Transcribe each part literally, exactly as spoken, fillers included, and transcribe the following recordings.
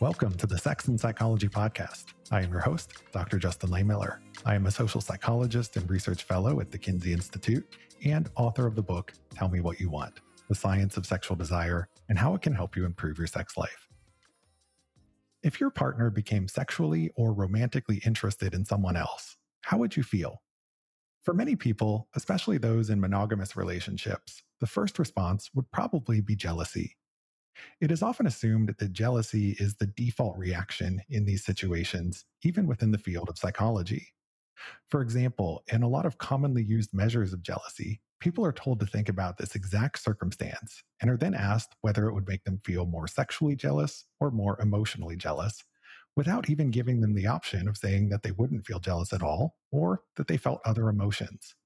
Welcome to the Sex and Psychology Podcast. I am your host, Doctor Justin Lehmiller. I am a social psychologist and research fellow at the Kinsey Institute and author of the book, Tell Me What You Want, The Science of Sexual Desire and How It Can Help You Improve Your Sex Life. If your partner became sexually or romantically interested in someone else, how would you feel? For many people, especially those in monogamous relationships, the first response would probably be jealousy. It is often assumed that jealousy is the default reaction in these situations, even within the field of psychology. For example, in a lot of commonly used measures of jealousy, people are told to think about this exact circumstance and are then asked whether it would make them feel more sexually jealous or more emotionally jealous, without even giving them the option of saying that they wouldn't feel jealous at all or that they felt other emotions.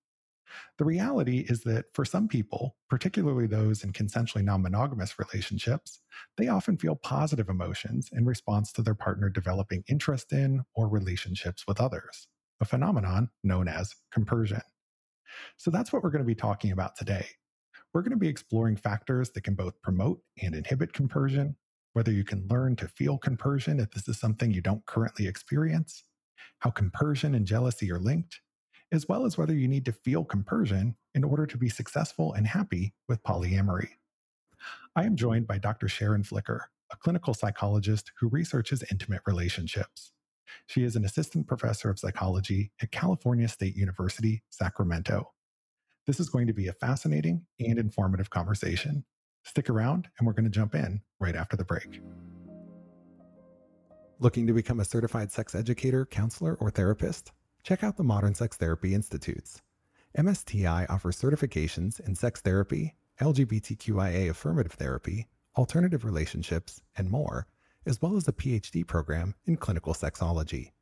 The reality is that for some people, particularly those in consensually non-monogamous relationships, they often feel positive emotions in response to their partner developing interest in or relationships with others, a phenomenon known as compersion. So that's what we're going to be talking about today. We're going to be exploring factors that can both promote and inhibit compersion, whether you can learn to feel compersion if this is something you don't currently experience, how compersion and jealousy are linked, as well as whether you need to feel compersion in order to be successful and happy with polyamory. I am joined by Doctor Sharon Flicker, a clinical psychologist who researches intimate relationships. She is an assistant professor of psychology at California State University, Sacramento. This is going to be a fascinating and informative conversation. Stick around, and we're going to jump in right after the break. Looking to become a certified sex educator, counselor, or therapist? Check out the Modern Sex Therapy Institutes. M S T I offers certifications in sex therapy, L G B T Q I A affirmative therapy, alternative relationships, and more, as well as a P H D program in clinical sexology.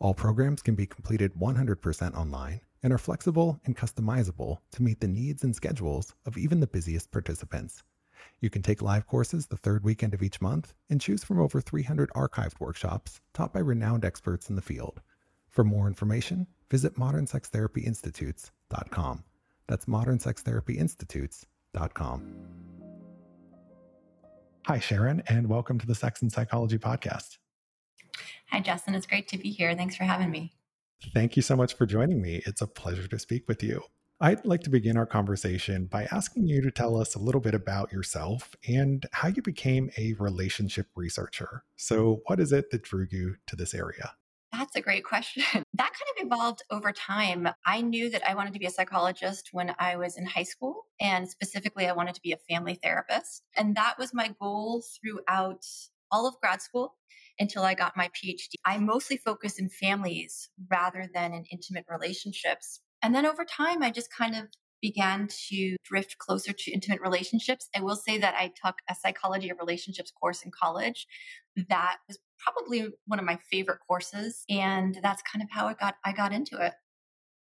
All programs can be completed one hundred percent online and are flexible and customizable to meet the needs and schedules of even the busiest participants. You can take live courses the third weekend of each month and choose from over three hundred archived workshops taught by renowned experts in the field. For more information, visit modern sex therapy institutes dot com. That's modern sex therapy institutes dot com. Hi, Sharon, and welcome to the Sex and Psychology Podcast. Hi, Justin. It's great to be here. Thanks for having me. Thank you so much for joining me. It's a pleasure to speak with you. I'd like to begin our conversation by asking you to tell us a little bit about yourself and how you became a relationship researcher. So what is it that drew you to this area? That's a great question. That kind of evolved over time. I knew that I wanted to be a psychologist when I was in high school, and specifically I wanted to be a family therapist. And that was my goal throughout all of grad school until I got my P H D. I mostly focused in families rather than in intimate relationships. And then over time, I just kind of began to drift closer to intimate relationships. I will say that I took a psychology of relationships course in college. That was probably one of my favorite courses. And that's kind of how I got I got into it.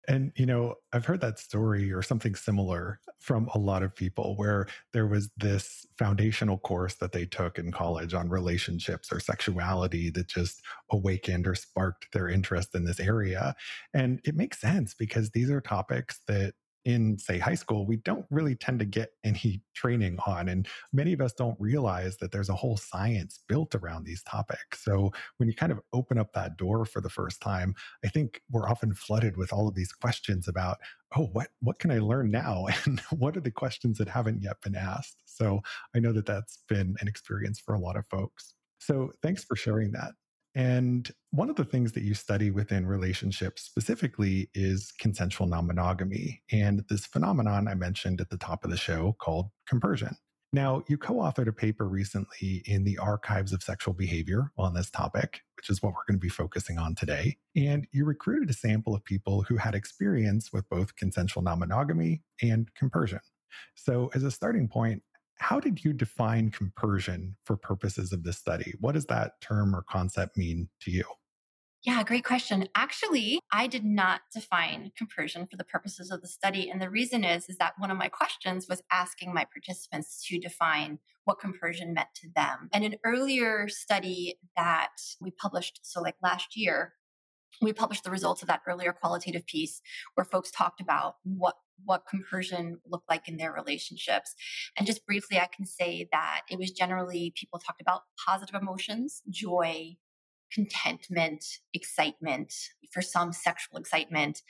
And, you know, I've heard that story or something similar from a lot of people where there was this foundational course that they took in college on relationships or sexuality that just awakened or sparked their interest in this area. And it makes sense because these are topics that in, say, high school, we don't really tend to get any training on. And many of us don't realize that there's a whole science built around these topics. So when you kind of open up that door for the first time, I think we're often flooded with all of these questions about, oh, what, what can I learn now? And what are the questions that haven't yet been asked? So I know that that's been an experience for a lot of folks. So thanks for sharing that. And one of the things that you study within relationships specifically is consensual non-monogamy and this phenomenon I mentioned at the top of the show called compersion. Now, you co-authored a paper recently in the Archives of Sexual Behavior on this topic, which is what we're going to be focusing on today. And you recruited a sample of people who had experience with both consensual non-monogamy and compersion. So as a starting point, how did you define compersion for purposes of this study? What does that term or concept mean to you? Yeah, great question. Actually, I did not define compersion for the purposes of the study. And the reason is, is that one of my questions was asking my participants to define what compersion meant to them. And an earlier study that we published, so like last year, we published the results of that earlier qualitative piece where folks talked about what what compersion looked like in their relationships. And just briefly, I can say that it was generally people talked about positive emotions, joy, contentment, excitement, for some sexual excitement,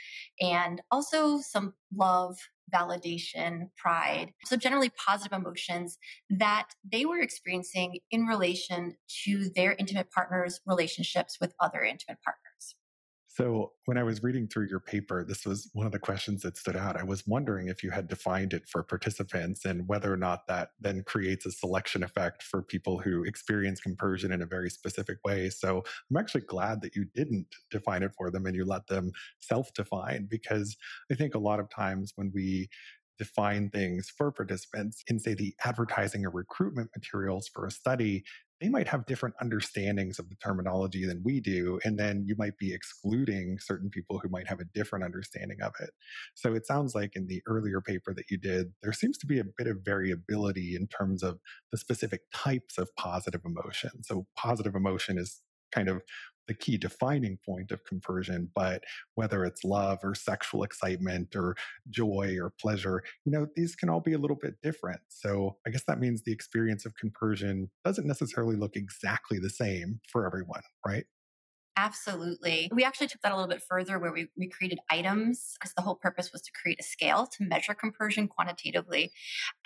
and also some love, validation, pride. So generally positive emotions that they were experiencing in relation to their intimate partners' relationships with other intimate partners. So when I was reading through your paper, this was one of the questions that stood out. I was wondering if you had defined it for participants and whether or not that then creates a selection effect for people who experience compersion in a very specific way. So I'm actually glad that you didn't define it for them and you let them self-define, because I think a lot of times when we define things for participants in, say, the advertising or recruitment materials for a study, they might have different understandings of the terminology than we do. And then you might be excluding certain people who might have a different understanding of it. So it sounds like in the earlier paper that you did, there seems to be a bit of variability in terms of the specific types of positive emotion. So positive emotion is kind of the key defining point of compersion, but whether it's love or sexual excitement or joy or pleasure, you know, these can all be a little bit different. So I guess that means the experience of compersion doesn't necessarily look exactly the same for everyone, right? Absolutely. We actually took that a little bit further where we, we created items, because the whole purpose was to create a scale to measure compersion quantitatively.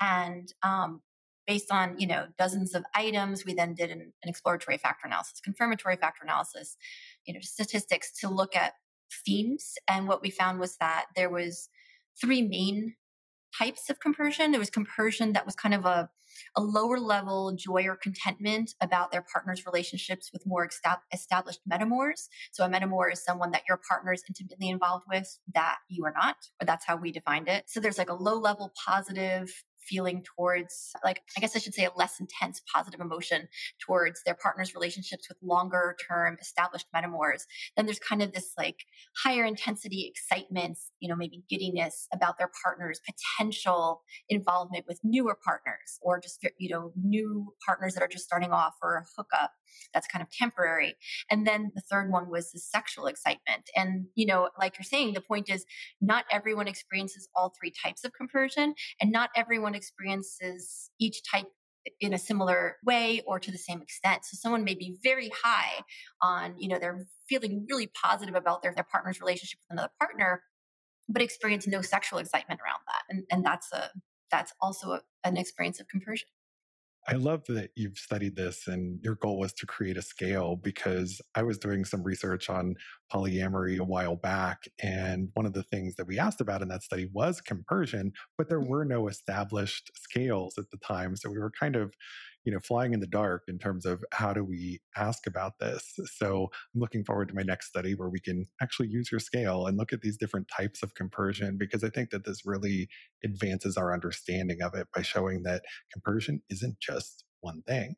And, um, Based on, you know, dozens of items, we then did an, an exploratory factor analysis, confirmatory factor analysis, you know, statistics to look at themes. And what we found was that there was three main types of compersion. There was compersion that was kind of a, a lower level joy or contentment about their partner's relationships with more esta- established metamors. So a metamor is someone that your partner is intimately involved with that you are not, or that's how we defined it. So there's like a low level positive feeling towards, like, I guess I should say a less intense positive emotion towards their partner's relationships with longer term established metamors. Then there's kind of this like higher intensity excitement, you know, maybe giddiness about their partner's potential involvement with newer partners or just, you know, new partners that are just starting off or a hookup that's kind of temporary. And then the third one was the sexual excitement. And, you know, like you're saying, the point is not everyone experiences all three types of compersion, and not everyone experiences each type in a similar way or to the same extent. So someone may be very high on, you know, they're feeling really positive about their, their partner's relationship with another partner, but experience no sexual excitement around that. And, and that's a that's also a, an experience of compersion. I love that you've studied this and your goal was to create a scale, because I was doing some research on polyamory a while back. And one of the things that we asked about in that study was compersion, but there were no established scales at the time. So we were kind of, you know, flying in the dark in terms of how do we ask about this. So I'm looking forward to my next study where we can actually use your scale and look at these different types of compersion, because I think that this really advances our understanding of it by showing that compersion isn't just one thing.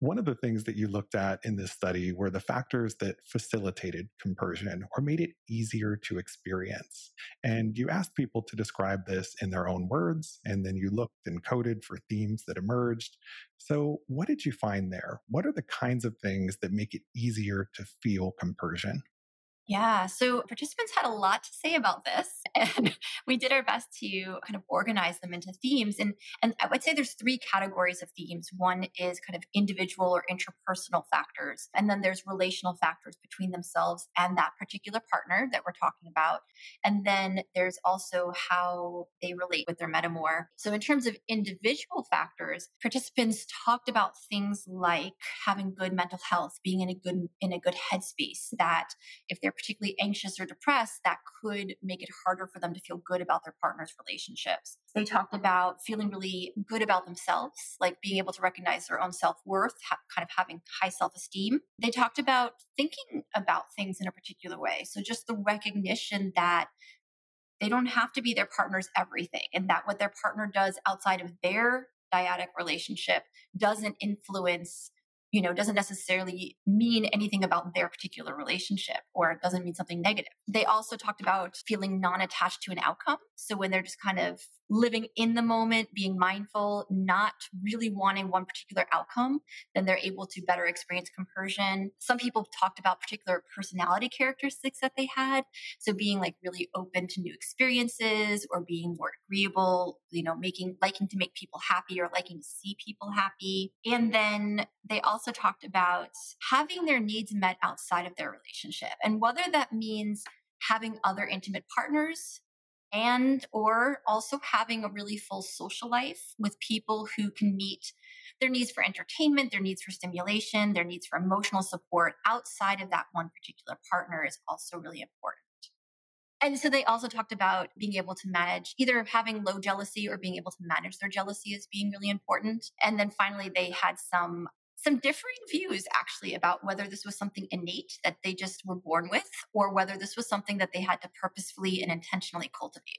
One of the things that you looked at in this study were the factors that facilitated compersion or made it easier to experience. And you asked people to describe this in their own words, and then you looked and coded for themes that emerged. So what did you find there? What are the kinds of things that make it easier to feel compersion? Yeah, so participants had a lot to say about this, and we did our best to kind of organize them into themes. And and I would say there's three categories of themes. One is kind of individual or interpersonal factors, and then there's relational factors between themselves and that particular partner that we're talking about. And then there's also how they relate with their metamor. So in terms of individual factors, participants talked about things like having good mental health, being in a good in a good headspace, that if they're particularly anxious or depressed, that could make it harder for them to feel good about their partner's relationships. They talked about feeling really good about themselves, like being able to recognize their own self-worth, ha- kind of having high self-esteem. They talked about thinking about things in a particular way. So just the recognition that they don't have to be their partner's everything, and that what their partner does outside of their dyadic relationship doesn't influence, you know, doesn't necessarily mean anything about their particular relationship, or it doesn't mean something negative. They also talked about feeling non-attached to an outcome. So when they're just kind of living in the moment, being mindful, not really wanting one particular outcome, then they're able to better experience compersion. Some people talked about particular personality characteristics that they had. So being like really open to new experiences or being more agreeable, you know, making, liking to make people happy or liking to see people happy. And then they also talked about having their needs met outside of their relationship. And whether that means having other intimate partners, and or also having a really full social life with people who can meet their needs for entertainment, their needs for stimulation, their needs for emotional support outside of that one particular partner is also really important. And so they also talked about being able to manage, either having low jealousy or being able to manage their jealousy as being really important. And then finally, they had some Some differing views actually about whether this was something innate that they just were born with or whether this was something that they had to purposefully and intentionally cultivate.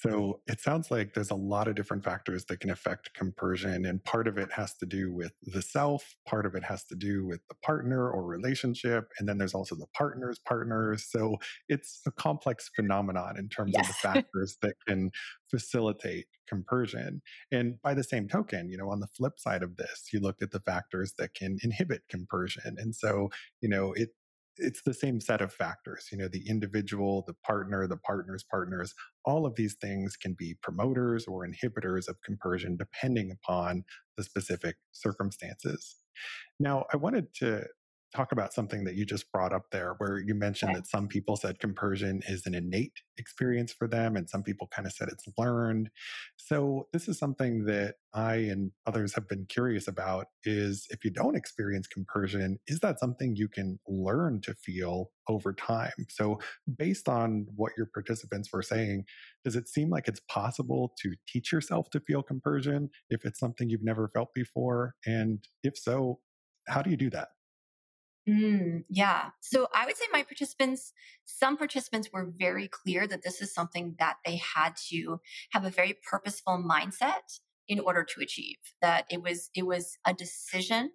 So it sounds like there's a lot of different factors that can affect compersion, and part of it has to do with the self, part of it has to do with the partner or relationship, and then there's also the partner's partners. So it's a complex phenomenon in terms yes. of the factors that can facilitate compersion. And by the same token, you know, on the flip side of this, you looked at the factors that can inhibit compersion. And so, you know, it It's the same set of factors, you know, the individual, the partner, the partner's partners, all of these things can be promoters or inhibitors of compersion depending upon the specific circumstances. Now, I wanted to talk about something that you just brought up there where you mentioned right. that some people said compersion is an innate experience for them and some people kind of said it's learned. So this is something that I and others have been curious about is if you don't experience compersion, is that something you can learn to feel over time? So based on what your participants were saying, does it seem like it's possible to teach yourself to feel compersion if it's something you've never felt before? And if so, how do you do that? Mm, yeah. So I would say my participants, some participants were very clear that this is something that they had to have a very purposeful mindset in order to achieve, that it was, it was a decision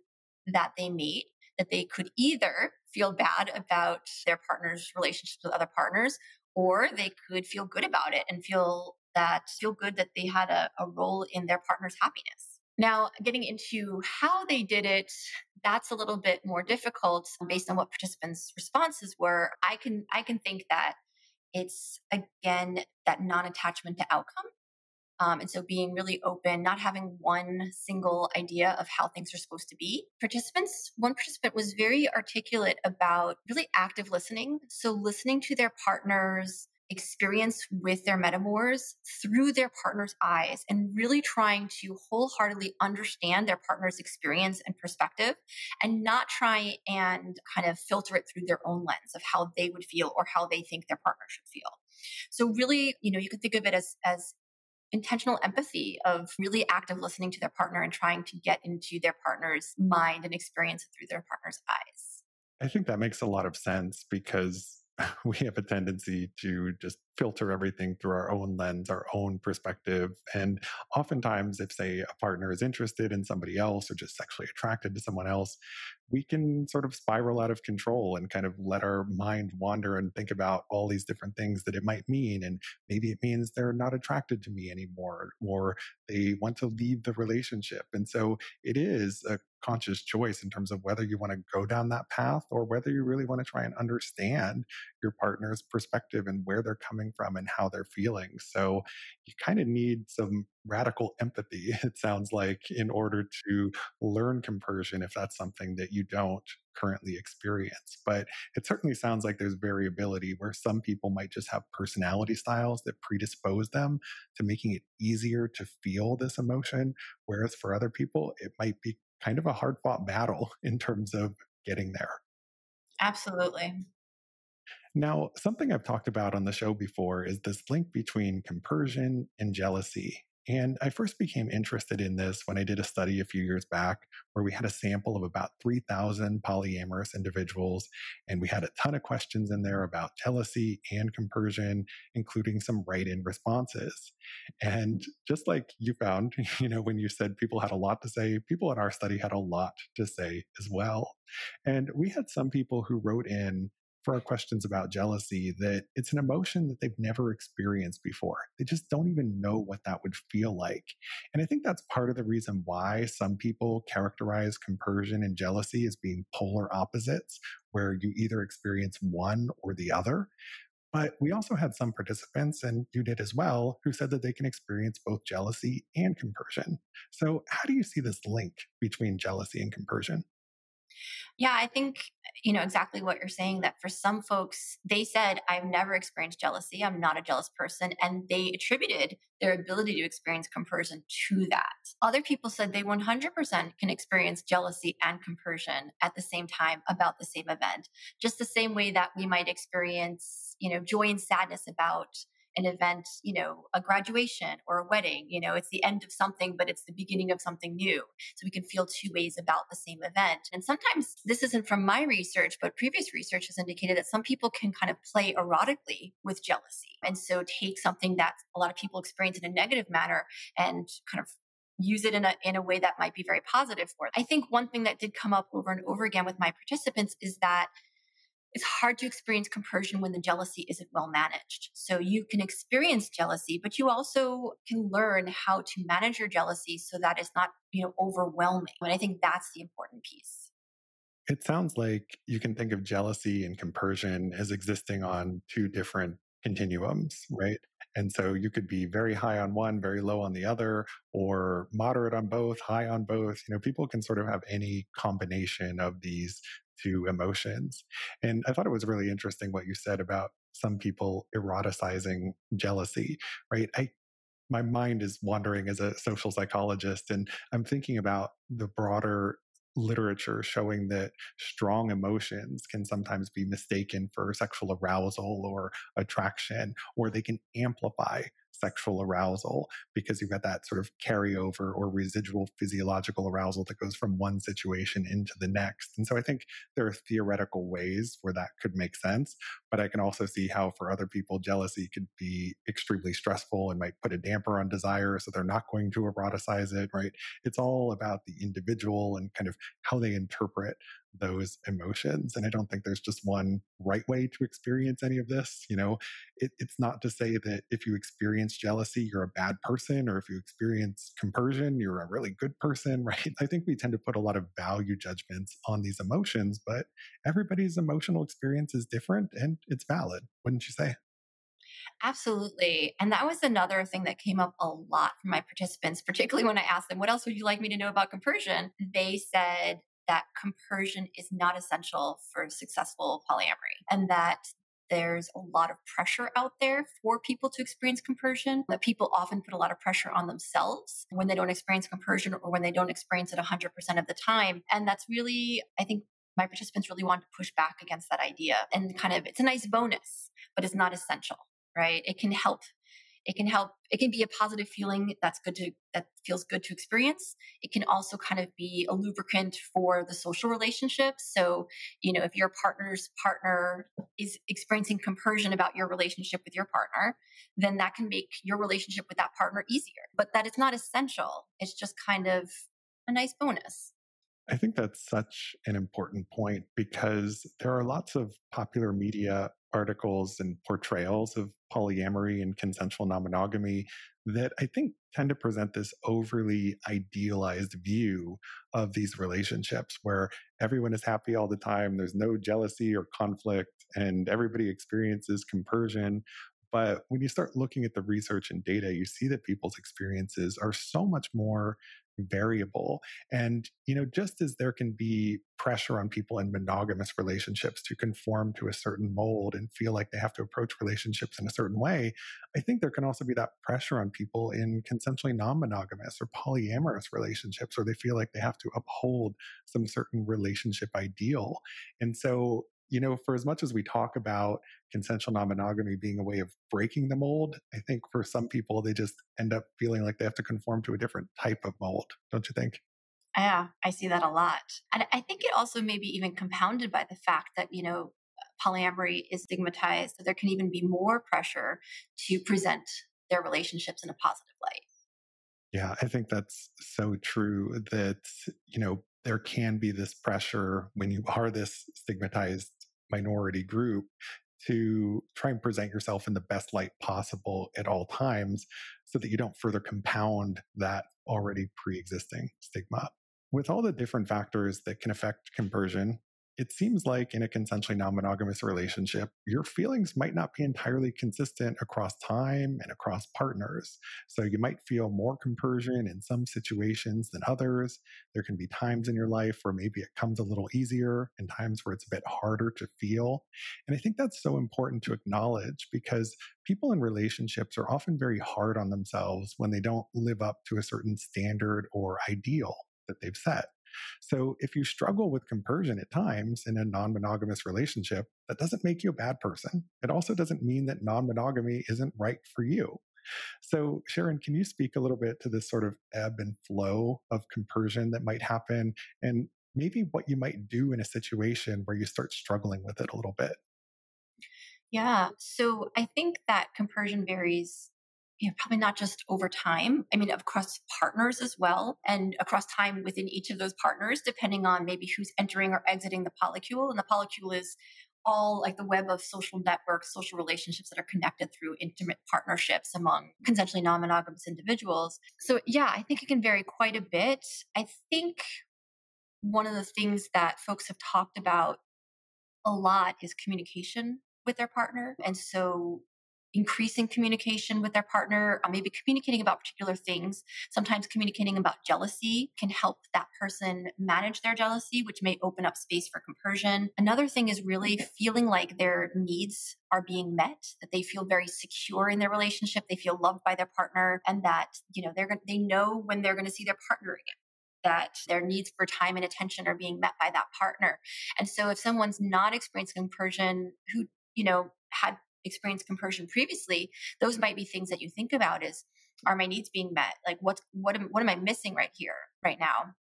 that they made, that they could either feel bad about their partner's relationships with other partners, or they could feel good about it and feel that, feel good that they had a, a role in their partner's happiness. Now, getting into how they did it, that's a little bit more difficult based on what participants' responses were. I can I can think that it's, again, that non-attachment to outcome. Um, and so being really open, not having one single idea of how things are supposed to be. Participants, one participant was very articulate about really active listening. So listening to their partner's experience with their metamors through their partner's eyes and really trying to wholeheartedly understand their partner's experience and perspective and not try and kind of filter it through their own lens of how they would feel or how they think their partner should feel. So really, you know, you can think of it as, as intentional empathy of really active listening to their partner and trying to get into their partner's mind and experience it through their partner's eyes. I think that makes a lot of sense because we have a tendency to just filter everything through our own lens, our own perspective. And oftentimes, if, say, a partner is interested in somebody else or just sexually attracted to someone else, we can sort of spiral out of control and kind of let our mind wander and think about all these different things that it might mean. And maybe it means they're not attracted to me anymore, or they want to leave the relationship. And so it is a conscious choice in terms of whether you want to go down that path or whether you really want to try and understand your partner's perspective and where they're coming from and how they're feeling. So you kind of need some radical empathy, it sounds like, in order to learn compersion if that's something that you don't currently experience. But it certainly sounds like there's variability where some people might just have personality styles that predispose them to making it easier to feel this emotion, whereas for other people, it might be kind of a hard-fought battle in terms of getting there. Absolutely. Now, something I've talked about on the show before is this link between compersion and jealousy. And I first became interested in this when I did a study a few years back where we had a sample of about three thousand polyamorous individuals, and we had a ton of questions in there about jealousy and compersion, including some write-in responses. And just like you found, you know, when you said people had a lot to say, people in our study had a lot to say as well. And we had some people who wrote in for our questions about jealousy that it's an emotion that they've never experienced before. They just don't even know what that would feel like. And I think that's part of the reason why some people characterize compersion and jealousy as being polar opposites, where you either experience one or the other. But we also had some participants, and you did as well, who said that they can experience both jealousy and compersion. So how do you see this link between jealousy and compersion? Yeah, I think, you know, exactly what you're saying, that for some folks, they said, I've never experienced jealousy. I'm not a jealous person. And they attributed their ability to experience compersion to that. Other people said they one hundred percent can experience jealousy and compersion at the same time about the same event, just the same way that we might experience, you know, joy and sadness about an event, you know, a graduation or a wedding. You know, it's the end of something, but it's the beginning of something new. So we can feel two ways about the same event. And sometimes this isn't from my research, but previous research has indicated that some people can kind of play erotically with jealousy. And so take something that a lot of people experience in a negative manner and kind of use it in a in a way that might be very positive for them. I think one thing that did come up over and over again with my participants is that it's hard to experience compersion when the jealousy isn't well managed. So you can experience jealousy, but you also can learn how to manage your jealousy so that it's not, you know, overwhelming. And I think that's the important piece. It sounds like you can think of jealousy and compersion as existing on two different continuums, right? And so you could be very high on one, very low on the other, or moderate on both, high on both. You know, people can sort of have any combination of these two emotions. And I thought it was really interesting what you said about some people eroticizing jealousy, right? I, my mind is wandering as a social psychologist, and I'm thinking about the broader literature showing that strong emotions can sometimes be mistaken for sexual arousal or attraction, or they can amplify sexual arousal because you've got that sort of carryover or residual physiological arousal that goes from one situation into the next. And so I think there are theoretical ways where that could make sense, but I can also see how for other people, jealousy could be extremely stressful and might put a damper on desire, so they're not going to eroticize it, right? It's all about the individual and kind of how they interpret those emotions. And I don't think there's just one right way to experience any of this. You know, it, it's not to say that if you experience jealousy, you're a bad person, or if you experience compersion, you're a really good person, right? I think we tend to put a lot of value judgments on these emotions, but everybody's emotional experience is different and it's valid, wouldn't you say? Absolutely. And that was another thing that came up a lot from my participants, particularly when I asked them, what else would you like me to know about compersion? They said that compersion is not essential for successful polyamory, and that there's a lot of pressure out there for people to experience compersion, that people often put a lot of pressure on themselves when they don't experience compersion or when they don't experience it one hundred percent of the time. And that's really, I think my participants really want to push back against that idea and kind of, it's a nice bonus, but it's not essential, right? It can help. It can help. It can be a positive feeling that's good to, that feels good to experience. It can also kind of be a lubricant for the social relationship. So, you know, if your partner's partner is experiencing compersion about your relationship with your partner, then that can make your relationship with that partner easier. But that is not essential. It's just kind of a nice bonus. I think that's such an important point, because there are lots of popular media articles and portrayals of polyamory and consensual non-monogamy that I think tend to present this overly idealized view of these relationships where everyone is happy all the time, there's no jealousy or conflict, and everybody experiences compersion. But when you start looking at the research and data, you see that people's experiences are so much more variable. And, you know, just as there can be pressure on people in monogamous relationships to conform to a certain mold and feel like they have to approach relationships in a certain way, I think there can also be that pressure on people in consensually non-monogamous or polyamorous relationships where they feel like they have to uphold some certain relationship ideal. And so, you know, for as much as we talk about consensual non-monogamy being a way of breaking the mold, I think for some people, they just end up feeling like they have to conform to a different type of mold, don't you think? Yeah, I see that a lot. And I think it also may be even compounded by the fact that, you know, polyamory is stigmatized, so there can even be more pressure to present their relationships in a positive light. Yeah, I think that's so true that, you know, there can be this pressure when you are this stigmatized minority group, to try and present yourself in the best light possible at all times so that you don't further compound that already pre-existing stigma. With all the different factors that can affect conversion, it seems like in a consensually non-monogamous relationship, your feelings might not be entirely consistent across time and across partners. So you might feel more compersion in some situations than others. There can be times in your life where maybe it comes a little easier and times where it's a bit harder to feel. And I think that's so important to acknowledge because people in relationships are often very hard on themselves when they don't live up to a certain standard or ideal that they've set. So if you struggle with compersion at times in a non-monogamous relationship, that doesn't make you a bad person. It also doesn't mean that non-monogamy isn't right for you. So Sharon, can you speak a little bit to this sort of ebb and flow of compersion that might happen and maybe what you might do in a situation where you start struggling with it a little bit? Yeah. So I think that compersion varies, you know, probably not just over time. I mean, across partners as well, and across time within each of those partners, depending on maybe who's entering or exiting the polycule. And the polycule is all like the web of social networks, social relationships that are connected through intimate partnerships among consensually non-monogamous individuals. So yeah, I think it can vary quite a bit. I think one of the things that folks have talked about a lot is communication with their partner. And so increasing communication with their partner, or maybe communicating about particular things. Sometimes communicating about jealousy can help that person manage their jealousy, which may open up space for compersion. Another thing is really feeling like their needs are being met, that they feel very secure in their relationship, they feel loved by their partner, and that, you know, they're gonna, they know when they're going to see their partner again, that their needs for time and attention are being met by that partner. And so if someone's not experiencing compersion, who, you know, had experienced compersion previously, those might be things that you think about is, are my needs being met? Like what's, what am, what am I missing right here, right now?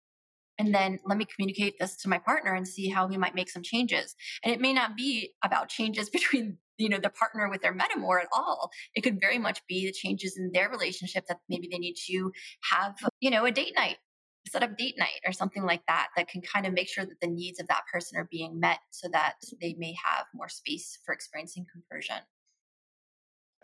And then let me communicate this to my partner and see how we might make some changes. And it may not be about changes between, you know, the partner with their metamor at all. It could very much be the changes in their relationship that maybe they need to have, you know, a date night, set up date night or something like that, that can kind of make sure that the needs of that person are being met so that they may have more space for experiencing compersion.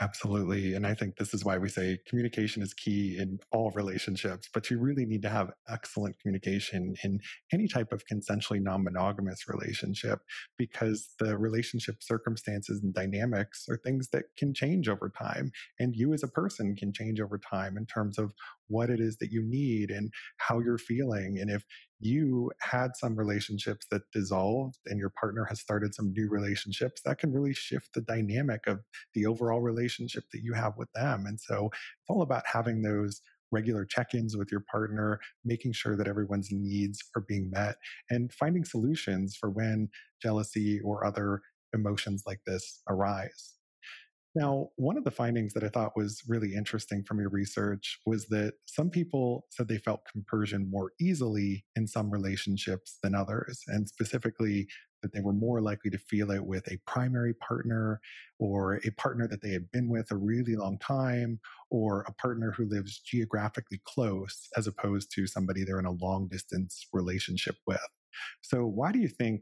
Absolutely. And I think this is why we say communication is key in all relationships, but you really need to have excellent communication in any type of consensually non-monogamous relationship because the relationship circumstances and dynamics are things that can change over time. And you as a person can change over time in terms of what it is that you need and how you're feeling. And if you had some relationships that dissolved and your partner has started some new relationships, that can really shift the dynamic of the overall relationship that you have with them. And so it's all about having those regular check-ins with your partner, making sure that everyone's needs are being met and finding solutions for when jealousy or other emotions like this arise. Now, one of the findings that I thought was really interesting from your research was that some people said they felt compersion more easily in some relationships than others, and specifically that they were more likely to feel it with a primary partner or a partner that they had been with a really long time or a partner who lives geographically close as opposed to somebody they're in a long distance relationship with. So why do you think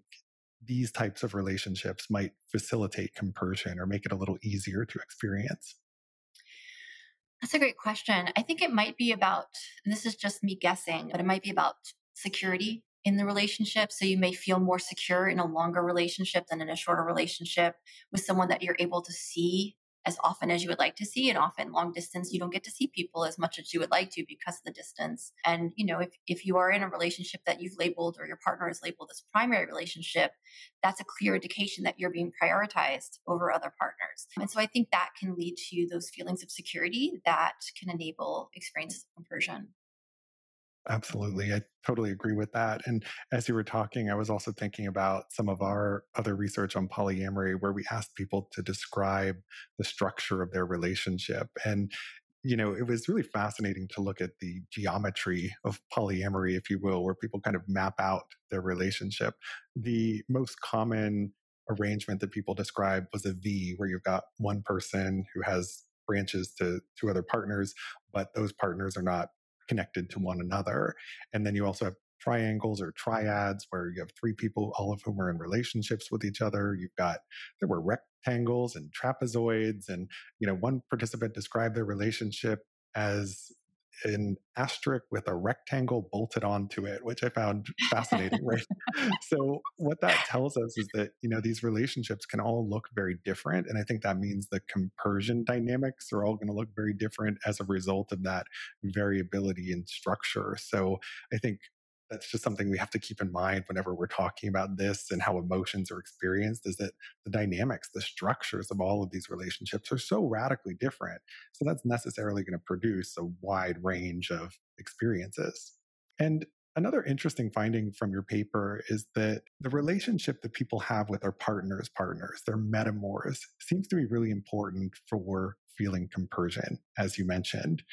these types of relationships might facilitate compersion or make it a little easier to experience? That's a great question. I think it might be about, and this is just me guessing, but it might be about security in the relationship. So you may feel more secure in a longer relationship than in a shorter relationship with someone that you're able to see as often as you would like to see. And often long distance, you don't get to see people as much as you would like to because of the distance. And, you know, if, if you are in a relationship that you've labeled or your partner has labeled as primary relationship, that's a clear indication that you're being prioritized over other partners. And so I think that can lead to those feelings of security that can enable experiences of compersion. Absolutely. I totally agree with that. And as you were talking, I was also thinking about some of our other research on polyamory, where we asked people to describe the structure of their relationship. And, you know, it was really fascinating to look at the geometry of polyamory, if you will, where people kind of map out their relationship. The most common arrangement that people described was a V, where you've got one person who has branches to two other partners, but those partners are not connected to one another. And then you also have triangles or triads where you have three people, all of whom are in relationships with each other. You've got, there were rectangles and trapezoids. And, you know, one participant described their relationship as an asterisk with a rectangle bolted onto it, which I found fascinating. Right? So what that tells us is that, you know, these relationships can all look very different. And I think that means the compersion dynamics are all going to look very different as a result of that variability in structure. So I think that's just something we have to keep in mind whenever we're talking about this and how emotions are experienced, is that the dynamics, the structures of all of these relationships are so radically different. So that's necessarily going to produce a wide range of experiences. And another interesting finding from your paper is that the relationship that people have with their partners' partners, their metamors, seems to be really important for feeling compersion, as you mentioned.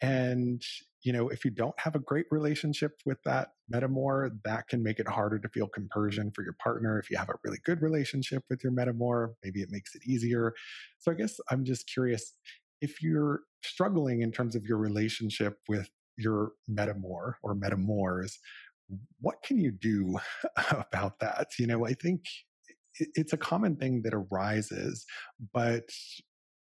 And you know, if you don't have a great relationship with that metamor, that can make it harder to feel compersion for your partner. If you have a really good relationship with your metamor, maybe it makes it easier. So I guess I'm just curious, if you're struggling in terms of your relationship with your metamor or metamors, what can you do about that? You know, I think it's a common thing that arises, but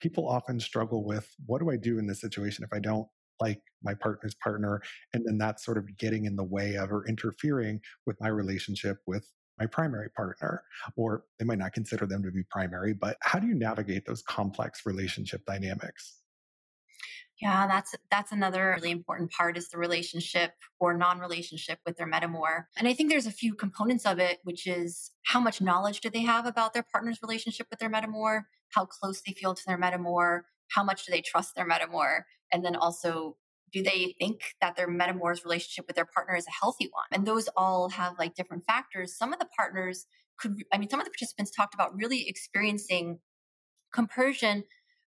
people often struggle with, what do I do in this situation if I don't like my partner's partner, and then that's sort of getting in the way of or interfering with my relationship with my primary partner, or they might not consider them to be primary, but how do you navigate those complex relationship dynamics? Yeah, that's that's another really important part, is the relationship or non-relationship with their metamor. And I think there's a few components of it, which is how much knowledge do they have about their partner's relationship with their metamor, how close they feel to their metamor, how much do they trust their metamor? And then also, do they think that their metamor's relationship with their partner is a healthy one? And those all have like different factors. Some of the partners could, I mean, some of the participants talked about really experiencing compersion,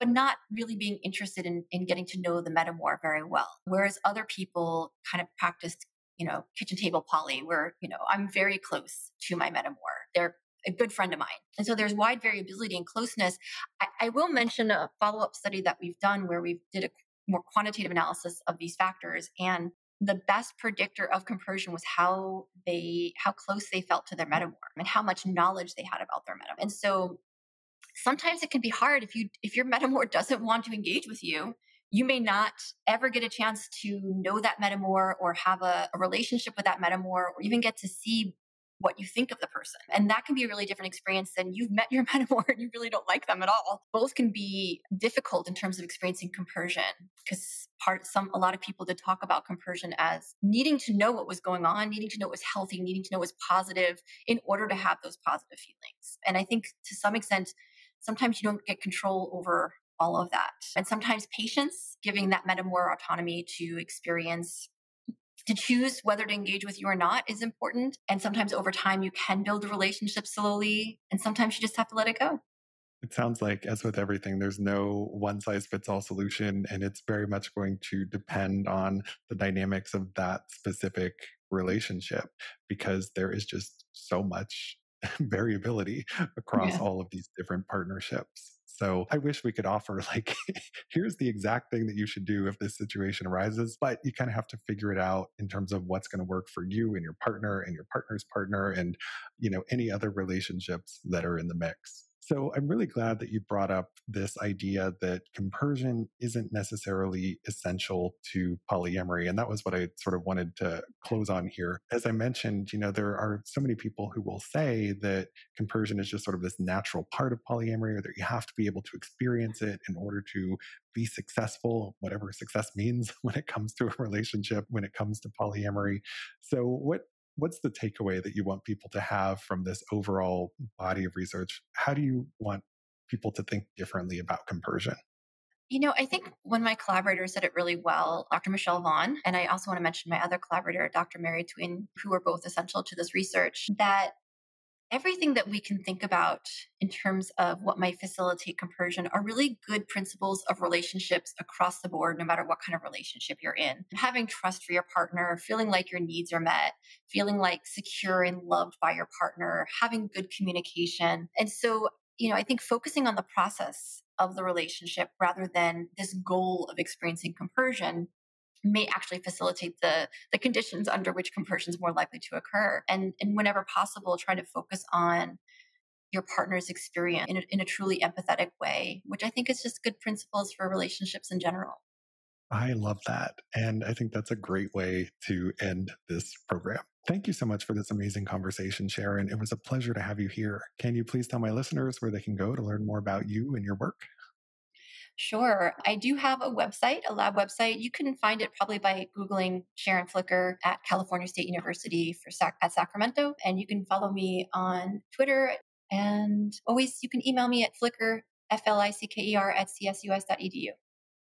but not really being interested in, in getting to know the metamor very well. Whereas other people kind of practiced, you know, kitchen table poly, where, you know, I'm very close to my metamor. They're a good friend of mine. And so there's wide variability in closeness. I, I will mention a follow-up study that we've done where we did a more quantitative analysis of these factors. And the best predictor of compersion was how they, how close they felt to their metamor and how much knowledge they had about their metamor. And so sometimes it can be hard if you, if your metamor doesn't want to engage with you, you may not ever get a chance to know that metamor or have a, a relationship with that metamor or even get to see what you think of the person. And that can be a really different experience than you've met your metamor and you really don't like them at all. Both can be difficult in terms of experiencing compersion, because part some a lot of people did talk about compersion as needing to know what was going on, needing to know what was healthy, needing to know what was positive in order to have those positive feelings. And I think to some extent, sometimes you don't get control over all of that. And sometimes patience, giving that metamor autonomy to experience, to choose whether to engage with you or not, is important. And sometimes over time, you can build a relationship slowly. And sometimes you just have to let it go. It sounds like, as with everything, there's no one-size-fits-all solution. And it's very much going to depend on the dynamics of that specific relationship, because there is just so much variability across yeah. all of these different partnerships. So I wish we could offer like, here's the exact thing that you should do if this situation arises, but you kind of have to figure it out in terms of what's going to work for you and your partner and your partner's partner and, you know, any other relationships that are in the mix. So I'm really glad that you brought up this idea that compersion isn't necessarily essential to polyamory. And that was what I sort of wanted to close on here. As I mentioned, you know, there are so many people who will say that compersion is just sort of this natural part of polyamory, or that you have to be able to experience it in order to be successful, whatever success means when it comes to a relationship, when it comes to polyamory. So what What's the takeaway that you want people to have from this overall body of research? How do you want people to think differently about compersion? You know, I think one of my collaborators said it really well, Doctor Michelle Vaughn, and I also want to mention my other collaborator, Doctor Mary Tween, who are both essential to this research, that everything that we can think about in terms of what might facilitate compersion are really good principles of relationships across the board, no matter what kind of relationship you're in. Having trust for your partner, feeling like your needs are met, feeling like secure and loved by your partner, having good communication. And so, you know, I think focusing on the process of the relationship rather than this goal of experiencing compersion may actually facilitate the, the conditions under which compression is more likely to occur. And, and whenever possible, try to focus on your partner's experience in a, in a truly empathetic way, which I think is just good principles for relationships in general. I love that. And I think that's a great way to end this program. Thank you so much for this amazing conversation, Sharon. It was a pleasure to have you here. Can you please tell my listeners where they can go to learn more about you and your work? Sure. I do have a website, a lab website. You can find it probably by Googling Sharon Flicker at California State University for Sac- at Sacramento. And you can follow me on Twitter. And always, you can email me at Flicker, F L I C K E R, at c s u s dot e d u.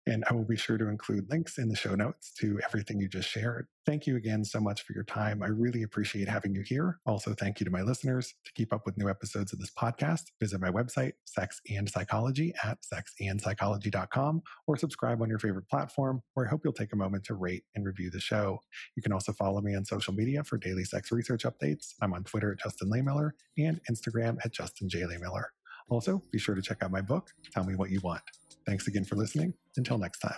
And I will be sure to include links in the show notes to everything you just shared. Thank you again so much for your time. I really appreciate having you here. Also, thank you to my listeners. To keep up with new episodes of this podcast, visit my website, Sex and Psychology, at sex and psychology dot com, or subscribe on your favorite platform, where I hope you'll take a moment to rate and review the show. You can also follow me on social media for daily sex research updates. I'm on Twitter at Justin Lehmiller and Instagram at Justin J. Lehmiller. Also, be sure to check out my book, Tell Me What You Want. Thanks again for listening. Until next time.